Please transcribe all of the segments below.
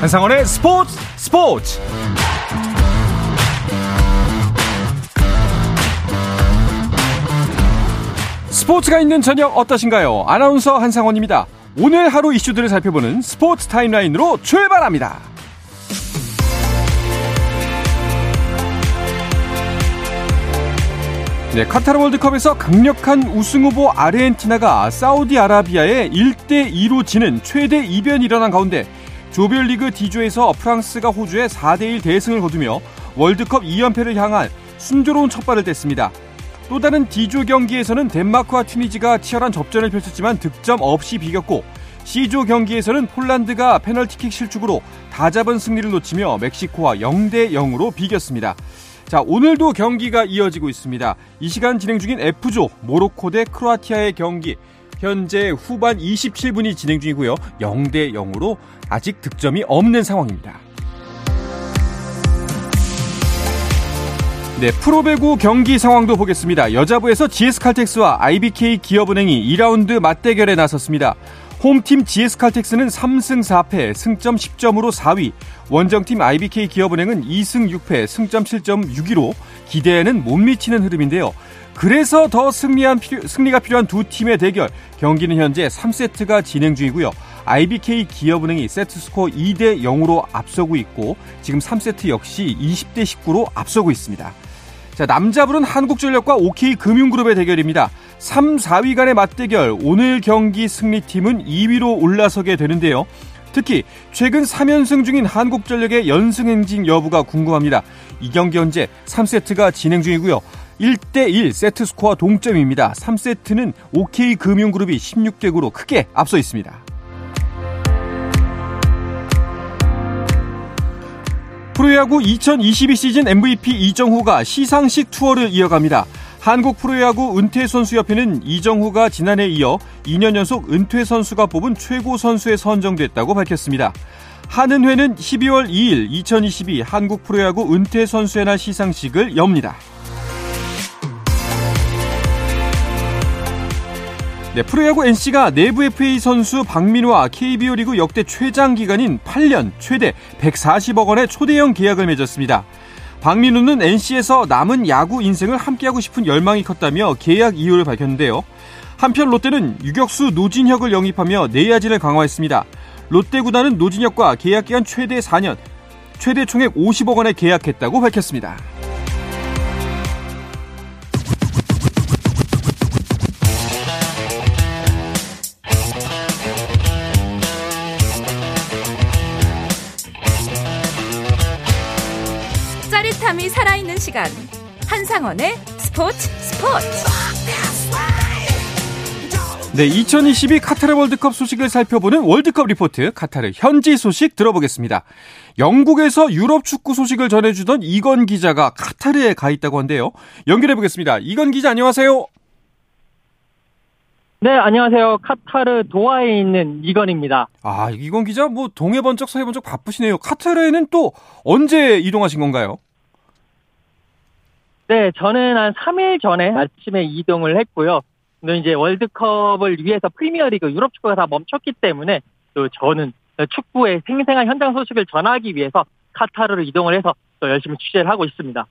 한상원의 스포츠. 스포츠가 있는 저녁 어떠신가요? 아나운서 한상원입니다. 오늘 하루 이슈들을 살펴보는 스포츠 타임라인으로 출발합니다. 네, 카타르 월드컵에서 강력한 우승후보 아르헨티나가 사우디아라비아에 1대2로 지는 최대 이변이 일어난 가운데 조별리그 D조에서 프랑스가 호주에 4대1 대승을 거두며 월드컵 2연패를 향한 순조로운 첫발을 뗐습니다. 또 다른 D조 경기에서는 덴마크와 튀니지가 치열한 접전을 펼쳤지만 득점 없이 비겼고, C조 경기에서는 폴란드가 페널티킥 실축으로 다잡은 승리를 놓치며 멕시코와 0대0으로 비겼습니다. 자, 오늘도 경기가 이어지고 있습니다. 이 시간 진행 중인 F조 모로코 대 크로아티아의 경기, 현재 후반 27분이 진행 중이고요. 0대0으로 아직 득점이 없는 상황입니다. 네, 프로배구 경기 상황도 보겠습니다. 여자부에서 GS칼텍스와 IBK 기업은행이 2라운드 맞대결에 나섰습니다. 홈팀 GS칼텍스는 3승 4패, 승점 10점으로 4위, 원정팀 IBK 기업은행은 2승 6패, 승점 7.6위로 기대에는 못 미치는 흐름인데요. 그래서 더 승리가 필요한 두 팀의 대결, 경기는 현재 3세트가 진행 중이고요. IBK 기업은행이 세트스코어 2대0으로 앞서고 있고, 지금 3세트 역시 20대19로 앞서고 있습니다. 자, 남자부는 한국전력과 OK금융그룹의 대결입니다. 3, 4위 간의 맞대결, 오늘 경기 승리팀은 2위로 올라서게 되는데요. 특히 최근 3연승 중인 한국전력의 연승 행진 여부가 궁금합니다. 이 경기 현재 3세트가 진행 중이고요. 1대1 세트스코어 동점입니다. 3세트는 OK금융그룹이 16대9로 크게 앞서 있습니다. 프로야구 2022 시즌 MVP 이정후가 시상식 투어를 이어갑니다. 한국 프로야구 은퇴선수협회는 이정후가 지난해 이어 2년 연속 은퇴선수가 뽑은 최고 선수에 선정됐다고 밝혔습니다. 한은회는 12월 2일 2022 한국 프로야구 은퇴선수의 날 시상식을 엽니다. 네, 프로야구 NC가 내부 FA 선수 박민우와 KBO 리그 역대 최장 기간인 8년 최대 140억 원의 초대형 계약을 맺었습니다. 박민우는 NC에서 남은 야구 인생을 함께하고 싶은 열망이 컸다며 계약 이유를 밝혔는데요. 한편 롯데는 유격수 노진혁을 영입하며 내야진을 강화했습니다. 롯데 구단은 노진혁과 계약 기간 최대 4년, 최대 총액 50억 원에 계약했다고 밝혔습니다. 이 살아있는 시간, 한상원의 스포츠. 네, 2022 카타르 월드컵 소식을 살펴보는 월드컵 리포트, 카타르 현지 소식 들어보겠습니다. 영국에서 유럽 축구 소식을 전해주던 이건 기자가 카타르에 가 있다고 한데요. 연결해보겠습니다. 이건 기자, 안녕하세요. 네, 안녕하세요. 카타르 도하에 있는 이건입니다. 아, 이건 기자, 뭐 동해 번쩍 서해 번쩍 바쁘시네요. 카타르에는 또 언제 이동하신 건가요? 네, 저는 한 3일 전에 아침에 이동을 했고요. 근데 이제 월드컵을 위해서 프리미어리그 유럽 축구가 다 멈췄기 때문에 또 저는 축구의 생생한 현장 소식을 전하기 위해서 카타르로 이동을 해서 또 열심히 취재를 하고 있습니다.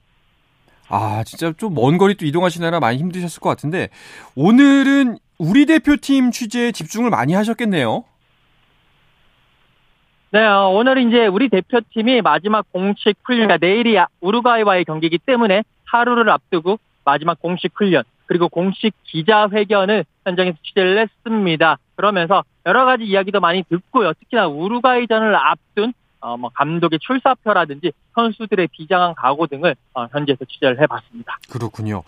아, 진짜 좀 먼 거리 또 이동하시느라 많이 힘드셨을 것 같은데, 오늘은 우리 대표팀 취재에 집중을 많이 하셨겠네요. 네, 오늘 이제 우리 대표팀이 마지막 공식 훈련이나 내일이 우루과이와의 경기이기 때문에 하루를 앞두고 마지막 공식 훈련, 그리고 공식 기자회견을 현장에서 취재를 했습니다. 그러면서 여러 가지 이야기도 많이 듣고요. 특히나 우루과이전을 앞둔 감독의 출사표라든지 선수들의 비장한 각오 등을 현지에서 취재를 해봤습니다. 그렇군요.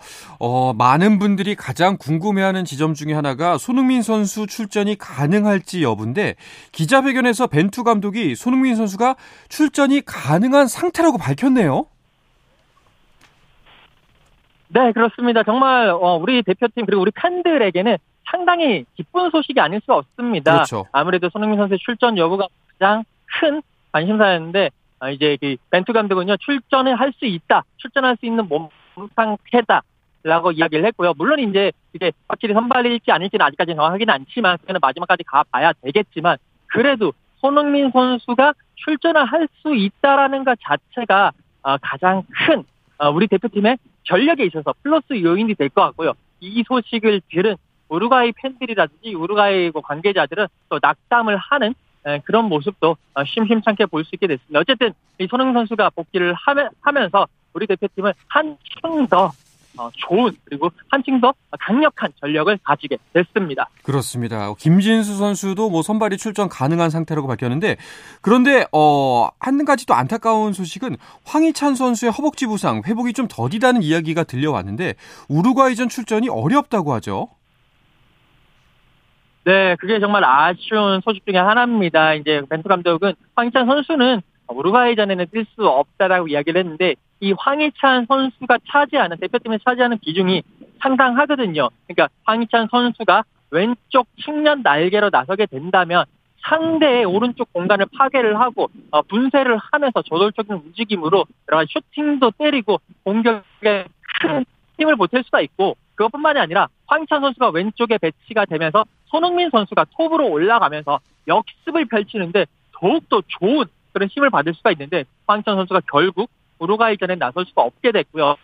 많은 분들이 가장 궁금해하는 지점 중에 하나가 손흥민 선수 출전이 가능할지 여부인데, 기자회견에서 벤투 감독이 손흥민 선수가 출전이 가능한 상태라고 밝혔네요. 네, 그렇습니다. 정말 우리 대표팀 그리고 우리 팬들에게는 상당히 기쁜 소식이 아닐 수가 없습니다. 그렇죠. 아무래도 손흥민 선수의 출전 여부가 가장 큰 관심사였는데, 이제 그 벤투 감독은요, 출전을 할 수 있다, 출전할 수 있는 몸 상태다라고 이야기를 했고요. 물론 이제 확실히 선발일지 아닐지는 아직까지 정확하긴 않지만, 그는 마지막까지 가봐야 되겠지만, 그래도 손흥민 선수가 출전을 할 수 있다라는 것 자체가 가장 큰 우리 대표팀의 전력에 있어서 플러스 요인이 될 것 같고요. 이 소식을 들은 우루과이 팬들이라든지 우루과이 관계자들은 또 낙담을 하는 그런 모습도 심심찮게 볼 수 있게 됐습니다. 어쨌든 이 손흥민 선수가 복귀를 하면서 우리 대표팀은 한층 더 좋은 그리고 한층 더 강력한 전력을 가지게 됐습니다. 그렇습니다. 김진수 선수도 선발이 출전 가능한 상태라고 밝혔는데, 그런데 한 가지 또 안타까운 소식은 황희찬 선수의 허벅지 부상 회복이 좀 더디다는 이야기가 들려왔는데 우루과이전 출전이 어렵다고 하죠. 네, 그게 정말 아쉬운 소식 중에 하나입니다. 이제 벤투 감독은 황희찬 선수는 우루과이전에는 뛸 수 없다라고 이야기를 했는데, 이 황희찬 선수가 대표팀에서 차지하는 비중이 상당하거든요. 그러니까 황희찬 선수가 왼쪽 측면 날개로 나서게 된다면 상대의 오른쪽 공간을 파괴를 하고 분쇄를 하면서 저돌적인 움직임으로 여러 가지 슈팅도 때리고 공격에 큰 힘을 보탤 수가 있고, 그것뿐만이 아니라 황희찬 선수가 왼쪽에 배치가 되면서 손흥민 선수가 톱으로 올라가면서 역습을 펼치는데 더욱더 좋은 그런 힘을 받을 수가 있는데, 황희찬 선수가 결국 우루과이전에 나설 수가 없게 됐고요.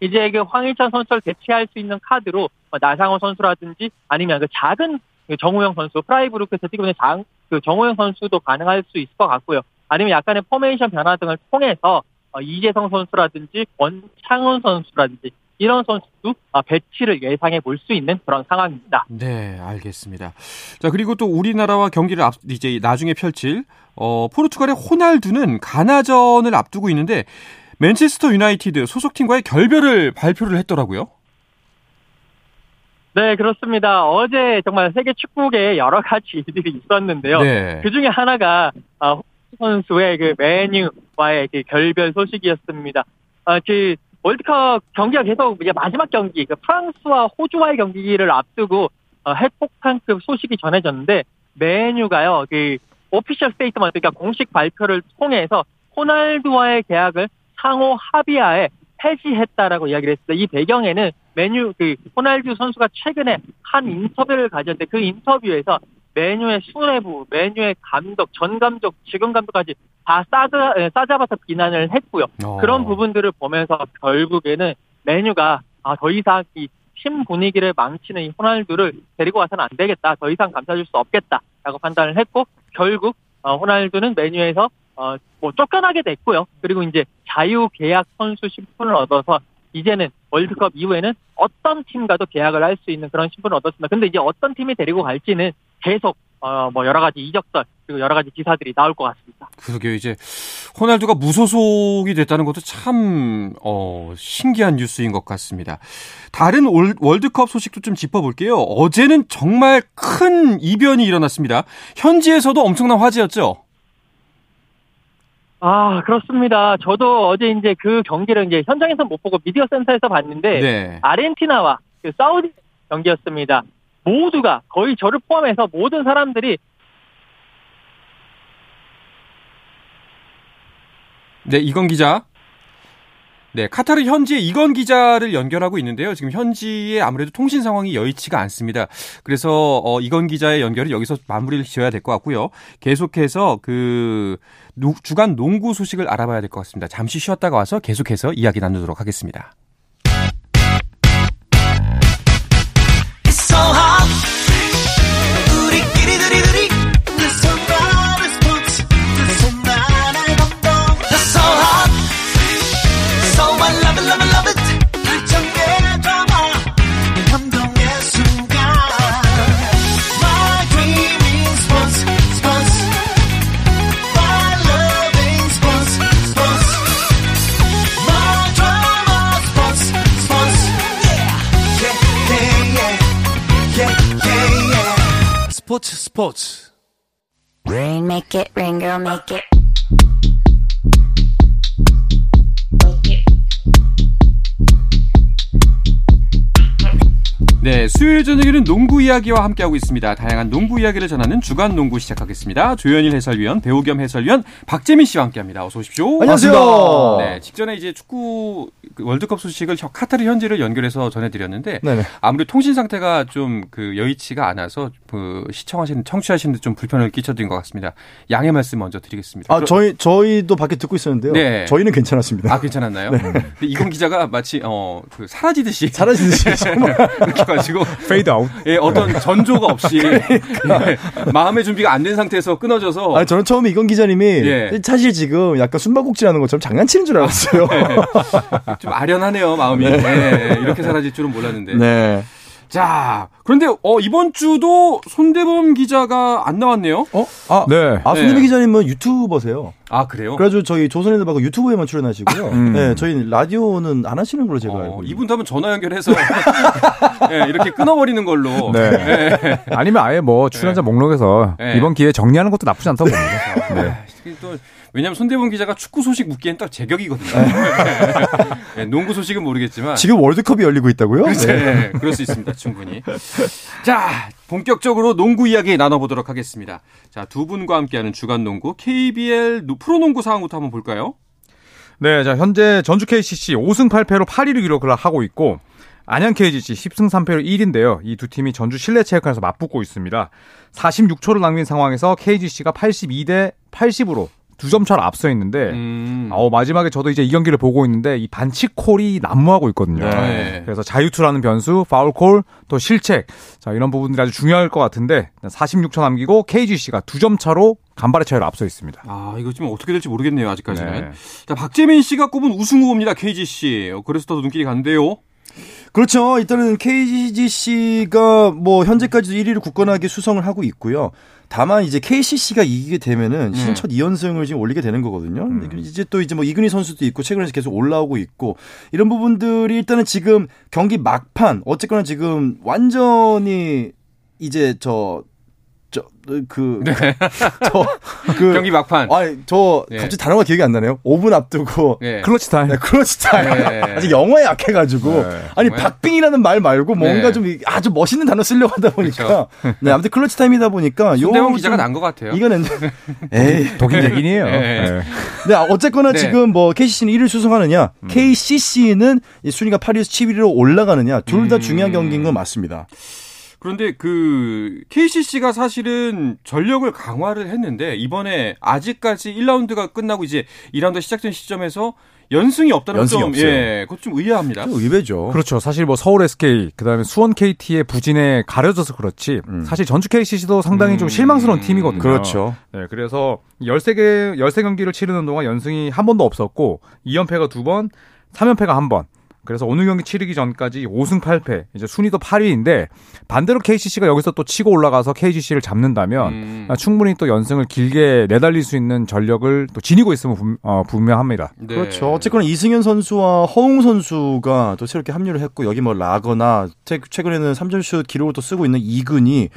이제 황희찬 선수를 대체할 수 있는 카드로 나상호 선수라든지 아니면 작은 정우영 선수, 프라이브루크에서 뛰고 있는 작은 정우영 선수도 가능할 수 있을 것 같고요. 아니면 약간의 포메이션 변화 등을 통해서 이재성 선수라든지 권창훈 선수라든지 이런 선수도 배치를 예상해 볼 수 있는 그런 상황입니다. 네, 알겠습니다. 자, 그리고 또 우리나라와 경기를 이제 나중에 펼칠 포르투갈의 호날두는 가나전을 앞두고 있는데 맨체스터유나이티드 소속팀과의 결별을 발표를 했더라고요. 네, 그렇습니다. 어제 정말 세계 축구계에 여러 가지 일들이 있었는데요. 네. 그 중에 하나가 선수의 메뉴와의 결별 소식이었습니다. 월드컵 경기가 계속 이제 마지막 경기, 프랑스와 호주와의 경기를 앞두고 핵폭탄급 소식이 전해졌는데, 메뉴가요, 오피셜 스테이트먼트, 그러니까 공식 발표를 통해서 호날두와의 계약을 상호 합의하에 폐지했다라고 이야기를 했습니다. 이 배경에는 메뉴 호날두 선수가 최근에 한 인터뷰를 가졌는데, 그 인터뷰에서 메뉴의 수뇌부, 메뉴의 감독, 전 감독, 지금 감독까지 다 싸잡아서 비난을 했고요. 그런 부분들을 보면서 결국에는 메뉴가 더 이상 이 팀 분위기를 망치는 이 호날두를 데리고 와서는 안 되겠다, 더 이상 감싸줄 수 없겠다라고 판단을 했고, 결국 호날두는 메뉴에서 쫓겨나게 됐고요. 그리고 이제 자유 계약 선수 신분을 얻어서 이제는 월드컵 이후에는 어떤 팀과도 계약을 할 수 있는 그런 신분을 얻었습니다. 근데 이제 어떤 팀이 데리고 갈지는 계속 여러 가지 이적설 그리고 여러 가지 기사들이 나올 것 같습니다. 그러게요. 이제 호날두가 무소속이 됐다는 것도 참 신기한 뉴스인 것 같습니다. 다른 월드컵 소식도 좀 짚어볼게요. 어제는 정말 큰 이변이 일어났습니다. 현지에서도 엄청난 화제였죠. 아, 그렇습니다. 저도 어제 이제 그 경기를 이제 현장에서 못 보고 미디어 센터에서 봤는데, 네. 아르헨티나와 사우디 경기였습니다. 모두가 거의 저를 포함해서 모든 사람들이 이건 기자. 카타르 현지의 이건 기자를 연결하고 있는데요. 지금 현지의 아무래도 통신 상황이 여의치가 않습니다. 그래서 이건 기자의 연결을 여기서 마무리를 지어야 될 것 같고요. 계속해서 주간 농구 소식을 알아봐야 될 것 같습니다. 잠시 쉬었다가 와서 계속해서 이야기 나누도록 하겠습니다. 스포츠. Ring, make it, ring, girl, make it. 네, 수요일 저녁에는 농구 이야기와 함께하고 있습니다. 다양한 농구 이야기를 전하는 주간 농구 시작하겠습니다. 조현일 해설위원, 배우 겸 해설위원 박재민 씨와 함께합니다. 어서 오십시오. 안녕하세요. 네, 직전에 이제 축구 월드컵 소식을 카타르 현지를 연결해서 전해드렸는데 네네. 아무래도 통신 상태가 좀 그 여의치가 않아서 그 청취하시는데 좀 불편을 끼쳐드린 것 같습니다. 양해 말씀 먼저 드리겠습니다. 아, 저희도 밖에 듣고 있었는데요. 네. 저희는 괜찮았습니다. 아, 괜찮았나요? 네. 이건 기자가 마치 그 사라지듯이 정말 이렇게 가지고 페이드 아웃. 예, 어떤 전조가 없이 그러니까. 예, 마음의 준비가 안 된 상태에서 끊어져서. 아, 저는 처음에 이건 기자님이 예. 사실 지금 약간 숨바꼭질하는 것처럼 장난치는 줄 알았어요. 네. 좀 아련하네요, 마음이. 네. 네, 이렇게 사라질 줄은 몰랐는데. 네. 자, 그런데 이번 주도 손대범 기자가 안 나왔네요. 네. 손대범 기자님은 유튜버세요. 아, 그래요? 그래가지고 저희 조선일보 말고 유튜브에만 출연하시고요. 네, 저희 라디오는 안 하시는 걸로 제가 알고. 이분도 한번 전화 연결해서 네, 이렇게 끊어버리는 걸로. 네. 네. 아니면 아예 뭐 출연자 네. 목록에서 네. 이번 기회에 정리하는 것도 나쁘지 않다고 봅니다. 네. 또 왜냐하면 손대범 기자가 축구 소식 묻기엔 딱 제격이거든요. 네, 농구 소식은 모르겠지만 지금 월드컵이 열리고 있다고요? 그렇죠. 네, 그럴 수 있습니다. 충분히. 자, 본격적으로 농구 이야기 나눠보도록 하겠습니다. 자, 두 분과 함께하는 주간 농구 KBL 프로농구 상황부터 한번 볼까요? 네, 자, 현재 전주KCC 5승 8패로 8위를 기록하고 있고 안양KGC 10승 3패로 1위인데요. 이 두 팀이 전주 실내체육관에서 맞붙고 있습니다. 46초를 남긴 상황에서 KGC가 82대 80으로 2점 차로 앞서 있는데 마지막에 저도 이제 이 경기를 보고 있는데 이 반칙콜이 난무하고 있거든요. 네. 그래서 자유투라는 변수, 파울콜, 또 실책 자 이런 부분들이 아주 중요할 것 같은데 46초 남기고 KGC가 2점 차로 간발의 차이로 앞서 있습니다. 아, 이거 지금 어떻게 될지 모르겠네요. 아직까지는. 네. 자, 박재민 씨가 꼽은 우승 후보입니다. KGC. 그래서 더 눈길이 가는데요. 그렇죠. 일단은 KGC가 뭐 현재까지도 1위를 굳건하게 수성을 하고 있고요. 다만 이제 KCC가 이기게 되면은 신첫 2연승을 지금 올리게 되는 거거든요. 이제 또 이제 뭐 이근휘 선수도 있고 최근에 계속 올라오고 있고 이런 부분들이 일단은 지금 경기 막판 어쨌거나 지금 완전히 이제 경기 막판. 갑자기 단어가 기억이 안 나네요. 5분 앞두고. 네. 클러치 타임. 네, 클러치 타임. 네. 아직 영어에 약해가지고. 네. 아니, 정말? 박빙이라는 말 말고 뭔가 네. 좀 아주 멋있는 단어 쓰려고 하다 보니까. 그렇죠. 네, 아무튼 클러치 타임이다 보니까. 손대범 기자가 난 것 같아요. 이거는. 에이. 독일적인이에요. 네. 네, 어쨌거나 네. 지금 뭐 KCC는 1위를 수성하느냐, KCC는 순위가 8위에서 11위로 올라가느냐, 둘 다 중요한 경기인 건 맞습니다. 그런데 그 KCC가 사실은 전력을 강화를 했는데 이번에 아직까지 1라운드가 끝나고 이제 2라운드 시작된 시점에서 연승이 없다는 점, 예, 그것 좀 의아합니다. 의외죠. 그렇죠. 사실 뭐 서울 SK, 그다음에 수원 KT의 부진에 가려져서 그렇지. 사실 전주 KCC도 상당히 좀 실망스러운 팀이거든요. 그렇죠. 네, 그래서 13경기를 치르는 동안 연승이 한 번도 없었고 2연패가 2번, 3연패가 1번. 그래서 오늘 경기 치르기 전까지 5승 8패, 이제 순위도 8위인데 반대로 KCC가 여기서 또 치고 올라가서 KGC를 잡는다면 충분히 또 연승을 길게 내달릴 수 있는 전력을 또 지니고 있으면 분명합니다. 네. 그렇죠. 어쨌거나 이승현 선수와 허웅 선수가 또 새롭게 합류를 했고 여기 뭐 라거나 최근에는 3점슛 기록을 또 쓰고 있는 이근이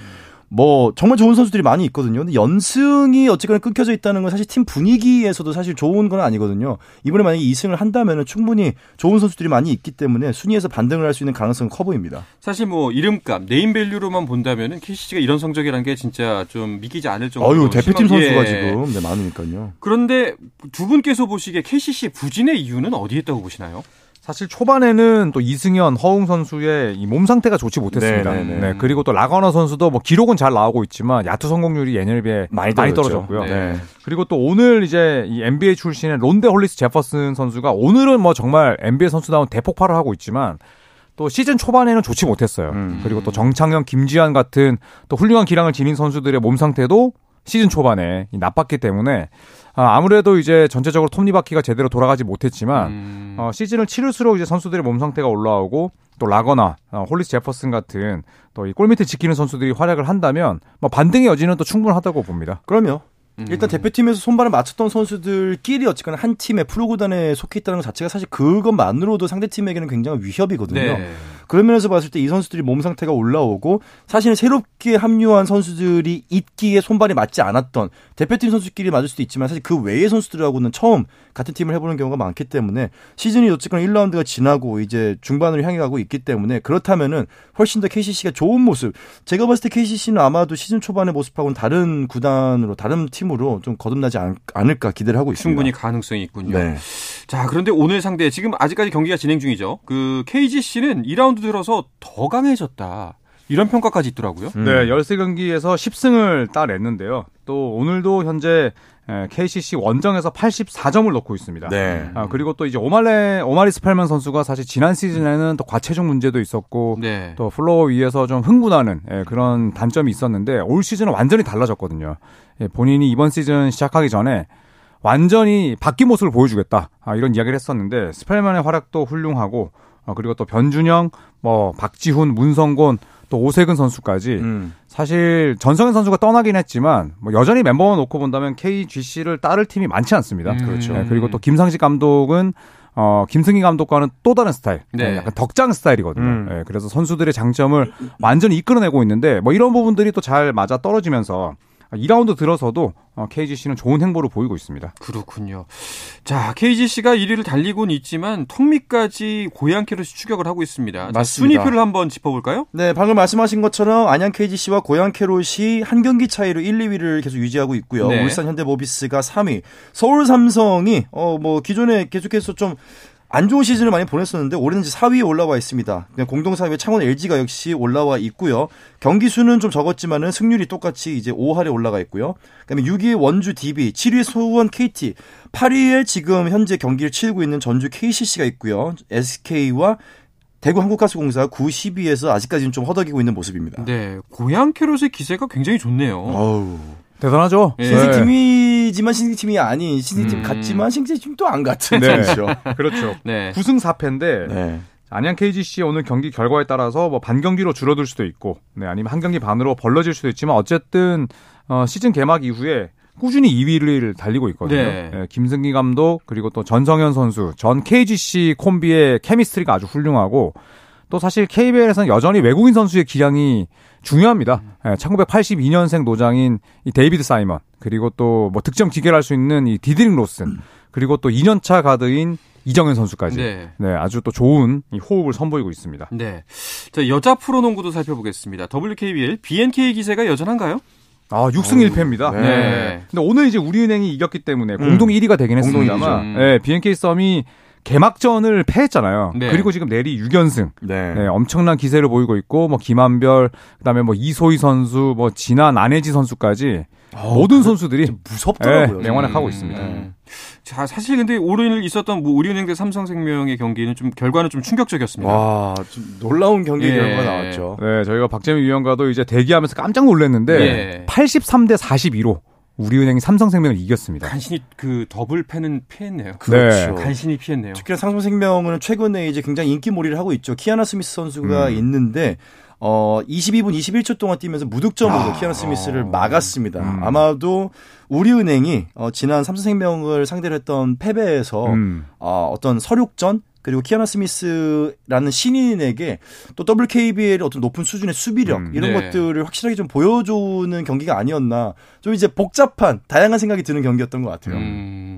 뭐 정말 좋은 선수들이 많이 있거든요. 근데 연승이 어쨌거나 끊겨져 있다는 건 사실 팀 분위기에서도 사실 좋은 건 아니거든요. 이번에 만약에 2승을 한다면 충분히 좋은 선수들이 많이 있기 때문에 순위에서 반등을 할 수 있는 가능성은 커 보입니다. 사실 뭐 이름값, 네임밸류로만 본다면 KCC가 이런 성적이라는 게 진짜 좀 믿기지 않을 정도로 대표팀 선수가 지금 네, 많으니까요. 그런데 두 분께서 보시기에 KCC의 부진의 이유는 어디에 있다고 보시나요? 사실 초반에는 또 이승현, 허웅 선수의 이 몸 상태가 좋지 못했습니다. 네, 그리고 또 라거나 선수도 뭐 기록은 잘 나오고 있지만 야투 성공률이 예년에 비해 많이 떨어졌고요. 네. 그리고 또 오늘 이제 이 NBA 출신의 론데홀리스제퍼슨 선수가 오늘은 뭐 정말 NBA 선수다운 대폭발을 하고 있지만 또 시즌 초반에는 좋지 못했어요. 그리고 또 정창현, 김지환 같은 또 훌륭한 기량을 지닌 선수들의 몸 상태도 시즌 초반에 나빴기 때문에 아무래도 이제 전체적으로 톱니바퀴가 제대로 돌아가지 못했지만 시즌을 치를수록 이제 선수들의 몸 상태가 올라오고 또 라거나, 홀리스 제퍼슨 같은 또 이 골밑을 지키는 선수들이 활약을 한다면 뭐 반등의 여지는 또 충분하다고 봅니다. 그럼요. 일단 대표팀에서 손발을 맞췄던 선수들끼리 어쨌거나 한 팀의 프로구단에 속해 있다는 것 자체가 사실 그것만으로도 상대팀에게는 굉장히 위협이거든요. 네. 그런 면에서 봤을 때 이 선수들이 몸 상태가 올라오고 사실은 새롭게 합류한 선수들이 있기에 손발이 맞지 않았던 대표팀 선수끼리 맞을 수도 있지만 사실 그 외의 선수들하고는 처음 같은 팀을 해보는 경우가 많기 때문에 시즌이 어쨌거나 1라운드가 지나고 이제 중반으로 향해 가고 있기 때문에 그렇다면은 훨씬 더 KCC가 좋은 모습 제가 봤을 때 KCC는 아마도 시즌 초반의 모습하고는 다른 구단으로 다른 팀으로 좀 거듭나지 않을까 기대를 하고 있습니다. 충분히 가능성이 있군요. 네. 자, 그런데 오늘 상대 지금 아직까지 경기가 진행 중이죠. 그 KGC는 2라운드 들어서 더 강해졌다. 이런 평가까지 있더라고요. 네, 13경기에서 10승을 따냈는데요. 또 오늘도 현재 KCC 원정에서 84점을 넣고 있습니다. 네. 아, 그리고 또 이제 오마리 스펠먼 선수가 사실 지난 시즌에는 또 과체중 문제도 있었고 네. 또 플로어 위에서 좀 흥분하는 그런 단점이 있었는데 올 시즌은 완전히 달라졌거든요. 예, 본인이 이번 시즌 시작하기 전에 완전히 바뀐 모습을 보여주겠다. 아, 이런 이야기를 했었는데 스펠만의 활약도 훌륭하고 그리고 또 변준영, 박지훈, 문성곤, 또 오세근 선수까지 사실 전성현 선수가 떠나긴 했지만 여전히 멤버만 놓고 본다면 KGC를 따를 팀이 많지 않습니다. 그렇죠. 네, 그리고 또 김상식 감독은 김승희 감독과는 또 다른 스타일, 네. 약간 덕장 스타일이거든요. 네, 그래서 선수들의 장점을 완전히 이끌어내고 있는데 이런 부분들이 또 잘 맞아 떨어지면서 2라운드 들어서도 KGC는 좋은 행보를 보이고 있습니다. 그렇군요. 자, KGC가 1위를 달리고는 있지만 턱밑까지 고양캐롯이 추격을 하고 있습니다. 맞습니다. 자, 순위표를 한번 짚어볼까요? 네, 방금 말씀하신 것처럼 안양KGC와 고양캐롯이 한 경기 차이로 1, 2위를 계속 유지하고 있고요. 네. 울산 현대모비스가 3위, 서울 삼성이 기존에 계속해서 좀 안 좋은 시즌을 많이 보냈었는데 올해는 이제 4위에 올라와 있습니다. 공동 4위에 창원 LG가 역시 올라와 있고요. 경기 수는 좀 적었지만은 승률이 똑같이 이제 5할에 올라가 있고요. 그다음에 6위에 원주 DB, 7위에 수원 KT, 8위에 지금 현재 경기를 치르고 있는 전주 KCC가 있고요. SK와 대구 한국가스공사 9, 10위에서 아직까지는 좀 허덕이고 있는 모습입니다. 네, 고양 캐롯의 기세가 굉장히 좋네요. 어우. 대단하죠. 신생팀이지만 신생팀이 아닌 신생팀 같지만 신생팀도 안 같은. 네. 그렇죠. 네. 9승 4패인데 네. 안양 KGC 오늘 경기 결과에 따라서 반 경기로 줄어들 수도 있고, 네, 아니면 한 경기 반으로 벌어질 수도 있지만 어쨌든 시즌 개막 이후에 꾸준히 2위를 달리고 있거든요. 네. 네, 김승기 감독 그리고 또 전성현 선수 전 KGC 콤비의 케미스트리가 아주 훌륭하고. 또 사실 KBL에서는 여전히 외국인 선수의 기량이 중요합니다. 1982년생 노장인 이 데이비드 사이먼, 그리고 또 득점 기계를 할 수 있는 이 디드릭 로슨, 그리고 또 2년차 가드인 이정현 선수까지 네. 네, 아주 또 좋은 이 호흡을 선보이고 있습니다. 네, 자, 여자 프로농구도 살펴보겠습니다. WKBL, BNK 기세가 여전한가요? 아, 6승 1패입니다. 네. 네. 근데 오늘 이제 우리은행이 이겼기 때문에 공동 1위가 되긴 했습니다만, 네, BNK 썸이 개막전을 패했잖아요. 네. 그리고 지금 내리 6연승. 네. 네, 엄청난 기세를 보이고 있고, 김한별, 그다음에 이소희 선수, 진한, 안혜지 선수까지 모든 선수들이 무섭더라고요. 네, 맹활약하고 있습니다. 자, 사실 근데 오늘 있었던 우리은행 대 삼성생명의 경기는 좀 결과는 좀 충격적이었습니다. 와, 좀 놀라운 경기 결과가 나왔죠. 네, 저희가 박재민 위원과도 이제 대기하면서 깜짝 놀랐는데 83대 42로. 우리은행이 삼성생명을 이겼습니다. 간신히 그 더블 패는 피했네요. 그렇죠. 네. 간신히 피했네요. 특히나 삼성생명은 최근에 이제 굉장히 인기몰이를 하고 있죠. 키아나 스미스 선수가 있는데 22분 21초 동안 뛰면서 무득점으로 키아나 스미스를 막았습니다. 아마도 우리은행이 지난 삼성생명을 상대로 했던 패배에서 어떤 서륙전 그리고 키아나 스미스라는 신인에게 또 WKBL의 어떤 높은 수준의 수비력 이런 네. 것들을 확실하게 좀 보여주는 경기가 아니었나. 좀 이제 복잡한 다양한 생각이 드는 경기였던 것 같아요. 좀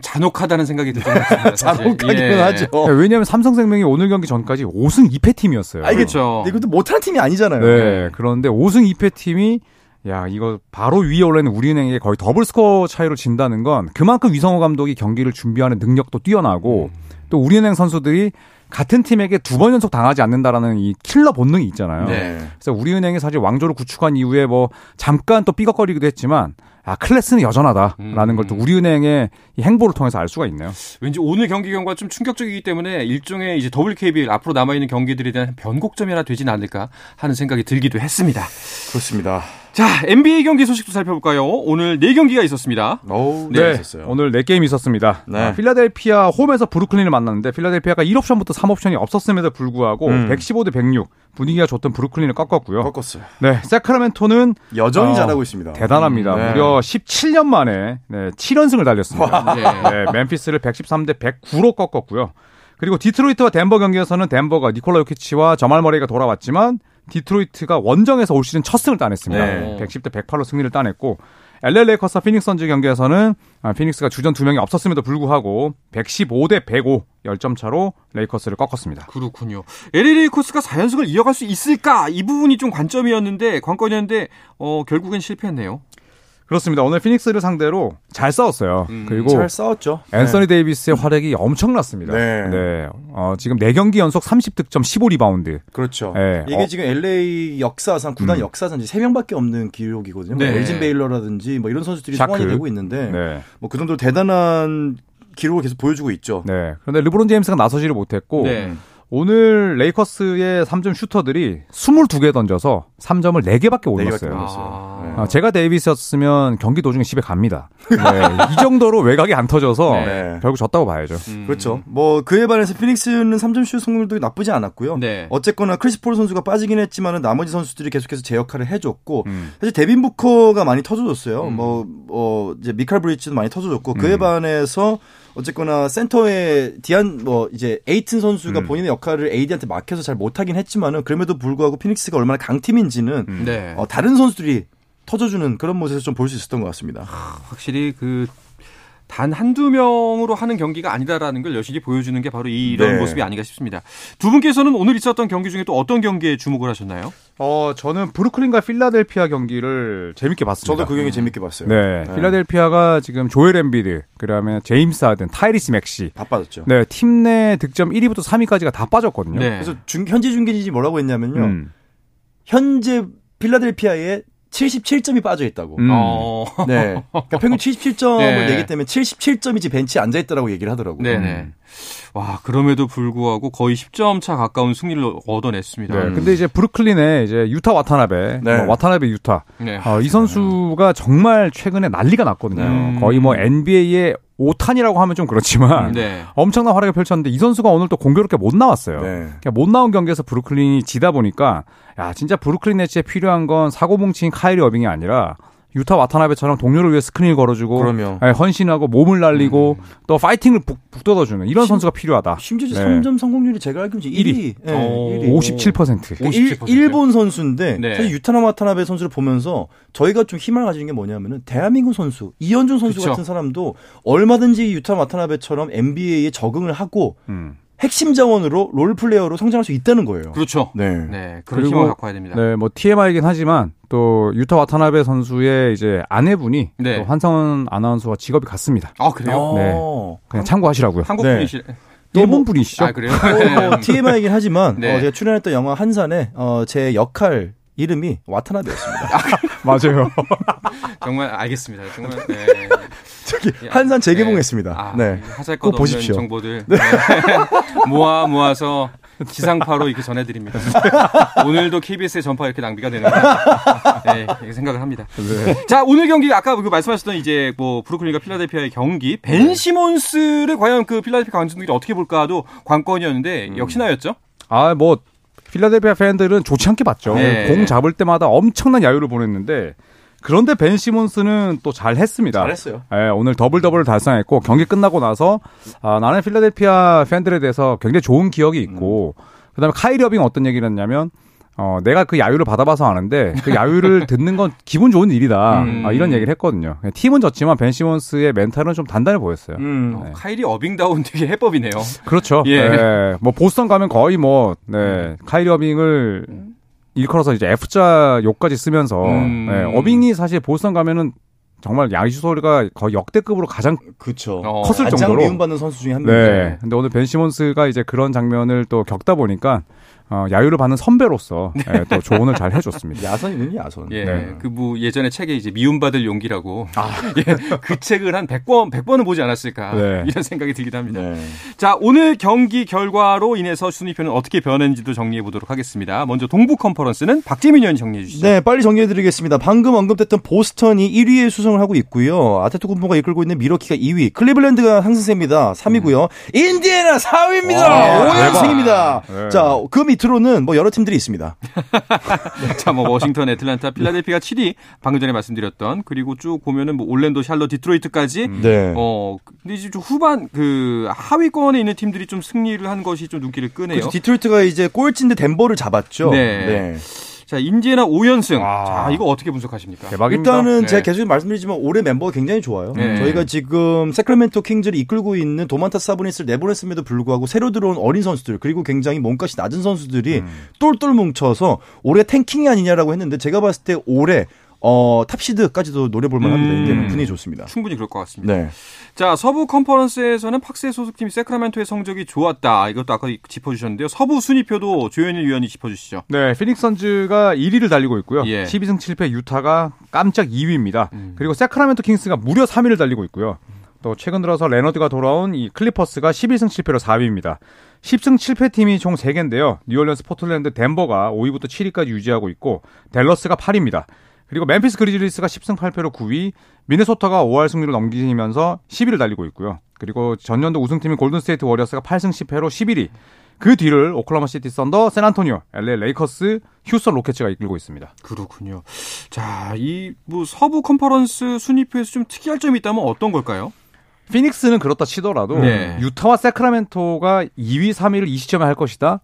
잔혹하다는 생각이 들더라고요. 잔혹하기는 예. 하죠. 네, 왜냐하면 삼성생명이 오늘 경기 전까지 5승 2패 팀이었어요. 알겠죠. 이것도 못하는 팀이 아니잖아요. 네, 그런데 5승 2패 팀이 이거 바로 위에 올라있는 우리은행에 거의 더블 스코어 차이로 진다는 건 그만큼 이성호 감독이 경기를 준비하는 능력도 뛰어나고 또 우리은행 선수들이 같은 팀에게 두 번 연속 당하지 않는다라는 이 킬러 본능이 있잖아요. 네. 그래서 우리은행이 사실 왕조를 구축한 이후에 잠깐 또 삐걱거리기도 했지만 클래스는 여전하다라는 걸 또 우리은행의 이 행보를 통해서 알 수가 있네요. 왠지 오늘 경기 경과가 좀 충격적이기 때문에 일종의 이제 WKBL 앞으로 남아있는 경기들에 대한 변곡점이 하나 되진 않을까 하는 생각이 들기도 했습니다. 그렇습니다. 자, NBA 경기 소식도 살펴볼까요? 오늘 4경기가 있었습니다. 네, 있었어요. 오늘 4게임이 있었습니다. 네. 필라델피아 홈에서 브루클린을 만났는데 필라델피아가 1옵션부터 3옵션이 없었음에도 불구하고 115대 106 분위기가 좋던 브루클린을 꺾었고요. 꺾었어요. 네, 세크라멘토는 여전히 잘하고 있습니다. 대단합니다. 네. 무려 17년 만에 7연승을 달렸습니다. 네. 네, 멤피스를 113대 109로 꺾었고요. 그리고 디트로이트와 덴버 경기에서는 덴버가 니콜라 요키치와 저말 머레이가 돌아왔지만 디트로이트가 원정에서 올 시즌 첫 승을 따냈습니다. 네. 110대 108로 승리를 따냈고 LA 레이커스와 피닉스 선즈 경기에서는 피닉스가 주전 2명이 없었음에도 불구하고 115대 105 10점 차로 레이커스를 꺾었습니다. 그렇군요. LA 레이커스가 4연승을 이어갈 수 있을까? 이 부분이 좀 관점이었는데 관건이었는데 결국엔 실패했네요. 그렇습니다. 오늘 피닉스를 상대로 잘 싸웠어요. 그리고 잘 싸웠죠. 앤서니 데이비스의 활약이 엄청났습니다. 네. 지금 4경기 연속 30득점 15리바운드. 그렇죠. 네. 이게 지금 LA 역사상 구단 역사상 3명밖에 없는 기록이거든요. 네. 뭐 엘진 베일러라든지 뭐 이런 선수들이 소환이 되고 있는데 네. 뭐 그 정도로 대단한 기록을 계속 보여주고 있죠. 네. 그런데 르브론 제임스가 나서지를 못했고 네. 오늘 레이커스의 3점 슈터들이 22개 던져서 3점을 4개밖에 못 넣었어요. 제가 데이비스였으면 경기 도중에 집에 갑니다. 네, 이 정도로 외곽이 안 터져서 네. 결국 졌다고 봐야죠. 그렇죠. 뭐 그에 반해서 피닉스는 3점 슛 성공률도 나쁘지 않았고요. 네. 어쨌거나 크리스 폴 선수가 빠지긴 했지만 나머지 선수들이 계속해서 제 역할을 해줬고 사실 데빈 부커가 많이 터져줬어요. 이제 미칼 브리츠도 많이 터져줬고 그에 반해서 어쨌거나 센터에 에이튼 선수가 본인의 역할을 AD한테 맡겨서 잘 못하긴 했지만은 그럼에도 불구하고 피닉스가 얼마나 강팀인지는 네. 다른 선수들이 터져주는 그런 모습에서 좀 볼 수 있었던 것 같습니다. 확실히 그 단 한두 명으로 하는 경기가 아니다라는 걸 여실히 보여주는 게 바로 이런 네. 모습이 아닌가 싶습니다. 두 분께서는 오늘 있었던 경기 중에 또 어떤 경기에 주목을 하셨나요? 저는 브루클린과 필라델피아 경기를 재밌게 봤습니다. 저도 그 경기 재밌게 봤어요. 네. 필라델피아가 지금 조엘 엠비드, 그다음에 제임스 하든, 타이리스 맥시 다 빠졌죠. 네, 팀 내 득점 1위부터 3위까지가 다 빠졌거든요. 네. 그래서 현지 중계진이 뭐라고 했냐면요. 현재 필라델피아의 77점이 빠져 있다고. 네. 그러니까 평균 77점을 네. 내기 때문에 77점이지 벤치에 앉아 있다라고 얘기를 하더라고요. 네네. 와, 그럼에도 불구하고 거의 10점 차 가까운 승리를 얻어냈습니다. 네. 근데 이제 브루클린에 이제 유타 와타나베, 네. 와타나베 유타. 네. 이 선수가 정말 최근에 난리가 났거든요. 거의 뭐 NBA의 5탄이라고 하면 좀 그렇지만 네. 엄청난 활약을 펼쳤는데 이 선수가 오늘 또 공교롭게 못 나왔어요. 네. 그러니까 못 나온 경기에서 브루클린이 지다 보니까 야 진짜 브루클린 네츠에 필요한 건 사고뭉치인 카이리 어빙이 아니라 유타 와타나베처럼 동료를 위해 스크린을 걸어주고 네, 헌신하고 몸을 날리고 또 파이팅을 북돋아주는 이런 선수가 필요하다. 심지어 네. 3점 성공률이 제가 알기로 1위. 네, 57%. 그러니까 57%. 일본 선수인데 네. 사실 유타 와타나베 선수를 보면서 저희가 좀 희망을 가지는 게 뭐냐면은 대한민국 선수 이현준 선수 그쵸. 같은 사람도 얼마든지 유타 와타나베처럼 NBA에 적응을 하고 핵심 자원으로 롤플레이어로 성장할 수 있다는 거예요. 그렇죠. 네. 네. 그런 힘을 갖고 와야 됩니다. 네. 뭐 TMI이긴 하지만 또 유타 와타나베 선수의 이제 아내분이 네. 환성은 아나운서와 직업이 같습니다. 아, 그래요? 네. 그냥 참고하시라고요. 한국 분이시 네. 일본 분이시죠? 아, 그래요? TMI이긴 하지만 네. 제가 출연했던 영화 한산에 제 역할 이름이 와타나베였습니다. 아, 맞아요. 정말 알겠습니다. 정말 네. 저기 한산 재개봉했습니다. 네. 네. 하잘 것 없는 정보들 네. 모아서 기상파로 이렇게 전해드립니다. 오늘도 KBS의 전파 이렇게 낭비가 되는 거다. 네, 이렇게 생각을 합니다. 네. 자, 오늘 경기 아까 그 말씀하셨던 이제 뭐 브루클린과 필라델피아의 경기 벤 시몬스를 과연 그 필라델피아 관중들이 어떻게 볼까도 관건이었는데 역시나였죠. 필라델피아 팬들은 좋지 않게 봤죠. 네. 공 잡을 때마다 엄청난 야유를 보냈는데 그런데 벤 시몬스는 또 잘했습니다. 잘했어요. 네, 오늘 더블 달성했고 경기 끝나고 나서 나는 필라델피아 팬들에 대해서 굉장히 좋은 기억이 있고 그다음에 카이리 어빙 어떤 얘기를 했냐면 내가 그 야유를 받아봐서 아는데 그 야유를 듣는 건 기분 좋은 일이다. 이런 얘기를 했거든요. 팀은 졌지만 벤 시몬스의 멘탈은 좀 단단해 보였어요. 네. 카이리 어빙다운 되게 해법이네요. 그렇죠. 예. 네, 뭐 보스턴 가면 거의 뭐 네, 카이리 어빙을 일컬어서 이제 F자 욕까지 쓰면서 네, 어빙이 사실 보스턴 가면은 정말 야이슈 소리가 거의 역대급으로 가장 그쵸. 컸을 가장 정도로 가장 미움받는 선수 중에 한 명이에요. 네. 근데 오늘 벤 시몬스가 이제 그런 장면을 또 겪다 보니까 야유를 받는 선배로서 네, 또 조언을 잘 해줬습니다. 야선이군요, 야선. 예, 네. 그 뭐 예전에 책에 이제 미움받을 용기라고 예, 그 책을 한 100번은 보지 않았을까 네. 이런 생각이 들기도 합니다. 네. 자, 오늘 경기 결과로 인해서 순위표는 어떻게 변했는지도 정리해 보도록 하겠습니다. 먼저 동부 컨퍼런스는 박재민 의원이 정리해 주시죠. 네, 빨리 정리해 드리겠습니다. 방금 언급됐던 보스턴이 1위에 수성을 하고 있고요. 아테토쿤보가 이끌고 있는 밀워키가 2위, 클리블랜드가 상승세입니다. 3위고요. 인디애나 4위입니다. 5연승입니다. 네. 자, 금이 밑으로는 뭐 여러 팀들이 있습니다. 자, 뭐 워싱턴, 애틀랜타, 필라델피아 7위 방금 전에 말씀드렸던, 그리고 쭉 보면은 뭐 올랜도, 샬럿, 디트로이트까지. 네. 근데 이제 좀 후반 그 하위권에 있는 팀들이 좀 승리를 한 것이 좀 눈길을 끄네요. 그치, 디트로이트가 이제 꼴찌인데 덴버를 잡았죠. 네. 네. 자, 인디애나 5연승. 아. 자, 이거 어떻게 분석하십니까? 대박입니다. 일단은 네. 제가 계속 말씀드리지만 올해 멤버가 굉장히 좋아요. 네. 저희가 지금 새크라멘토 킹즈를 이끌고 있는 도만타스 사보니스를 내보냈음에도 불구하고 새로 들어온 어린 선수들, 그리고 굉장히 몸값이 낮은 선수들이 똘똘 뭉쳐서 올해 탱킹이 아니냐라고 했는데, 제가 봤을 때 올해 탑시드까지도 노려볼 만합니다. 인디애나 분위기 좋습니다. 충분히 그럴 것 같습니다. 네. 자, 서부 컨퍼런스에서는 팍스의 소속팀 새크라멘토의 성적이 좋았다. 이것도 아까 짚어주셨는데요. 서부 순위표도 조현일 위원이 짚어주시죠. 네, 피닉스 선즈가 1위를 달리고 있고요. 예. 12승 7패 유타가 깜짝 2위입니다. 그리고 새크라멘토 킹스가 무려 3위를 달리고 있고요. 또 최근 들어서 레너드가 돌아온 이 클리퍼스가 11승 7패로 4위입니다. 10승 7패 팀이 총 3개인데요. 뉴올리언스, 포틀랜드, 덴버가 5위부터 7위까지 유지하고 있고, 댈러스가 8위입니다. 그리고 멤피스 그리즐리스가 10승 8패로 9위, 미네소타가 5할 승률을 넘기면서 10위를 달리고 있고요. 그리고 전년도 우승팀인 골든스테이트 워리어스가 8승 10패로 11위. 그 뒤를 오클라호마 시티 선더, 샌안토니오, LA 레이커스, 휴스턴 로켓츠가 이끌고 있습니다. 그렇군요. 자, 이 뭐 서부 컨퍼런스 순위표에서 좀 특이할 점이 있다면 어떤 걸까요? 피닉스는 그렇다 치더라도 네. 유타와 새크라멘토가 2위, 3위를 이 시점에 할 것이다.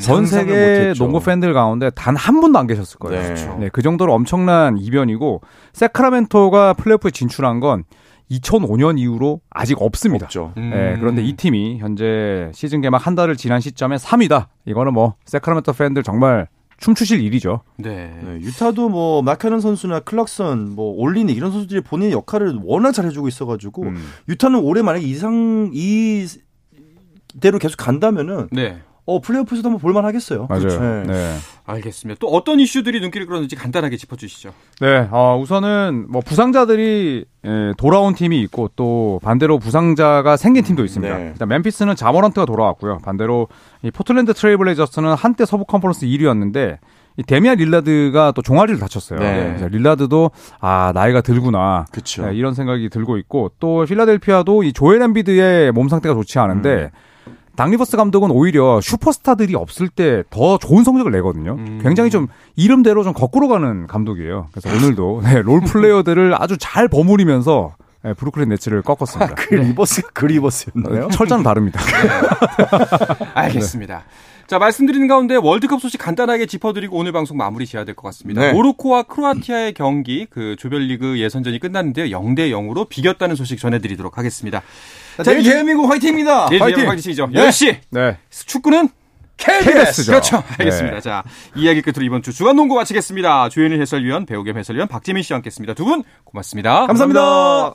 전 세계 농구 팬들 가운데 단 한 분도 안 계셨을 거예요. 네. 그렇죠. 네, 그 정도로 엄청난 이변이고, 새크라멘토가 플레이오프에 진출한 건 2005년 이후로 아직 없습니다. 네, 그런데 이 팀이 현재 시즌 개막 한 달을 지난 시점에 3위다. 이거는 뭐 새크라멘토 팬들 정말 춤추실 일이죠. 네. 네, 유타도 뭐 마카는 선수나 클락선, 뭐 올리니 이런 선수들이 본인의 역할을 워낙 잘해주고 있어가지고 유타는 올해 만약에 이대로 계속 간다면은 네. 플레이오프에서도 한번 볼만하겠어요. 맞아요. 그렇죠. 네. 네. 알겠습니다. 또 어떤 이슈들이 눈길을 끌었는지 간단하게 짚어주시죠. 네, 우선은 뭐 부상자들이 돌아온 팀이 있고, 또 반대로 부상자가 생긴 팀도 있습니다. 네. 일단 멤피스는 자머런트가 돌아왔고요. 반대로 이 포틀랜드 트레이블레이저스는 한때 서부 컨퍼런스 1위였는데 이 데미안 릴라드가 또 종아리를 다쳤어요. 네. 릴라드도 나이가 들구나. 그렇죠. 네, 이런 생각이 들고 있고, 또 필라델피아도 이 조엘 엠비드의 몸 상태가 좋지 않은데. 당리버스 감독은 오히려 슈퍼스타들이 없을 때 더 좋은 성적을 내거든요. 굉장히 좀 이름대로 좀 거꾸로 가는 감독이에요. 그래서 오늘도 네, 롤플레이어들을 아주 잘 버무리면서 네, 브루클린 네츠를 꺾었습니다. 리버스가 그 리버스였나요? 철자는 다릅니다. 알겠습니다. 자, 말씀드리는 가운데 월드컵 소식 간단하게 짚어드리고 오늘 방송 마무리 지어야 될 것 같습니다. 네. 모로코와 크로아티아의 경기, 그 조별리그 예선전이 끝났는데요. 0-0으로 비겼다는 소식 전해드리도록 하겠습니다. 자, 내일 대한민국 화이팅입니다. 내일 화이팅. 화이팅이죠. 10시. 네. 축구는 KBS죠. 그렇죠. 알겠습니다. 네. 자, 이야기 끝으로 이번 주 주간 농구 마치겠습니다. 조현일 해설위원, 배우겸 해설위원, 박재민 씨와 함께했습니다. 두 분 고맙습니다. 감사합니다.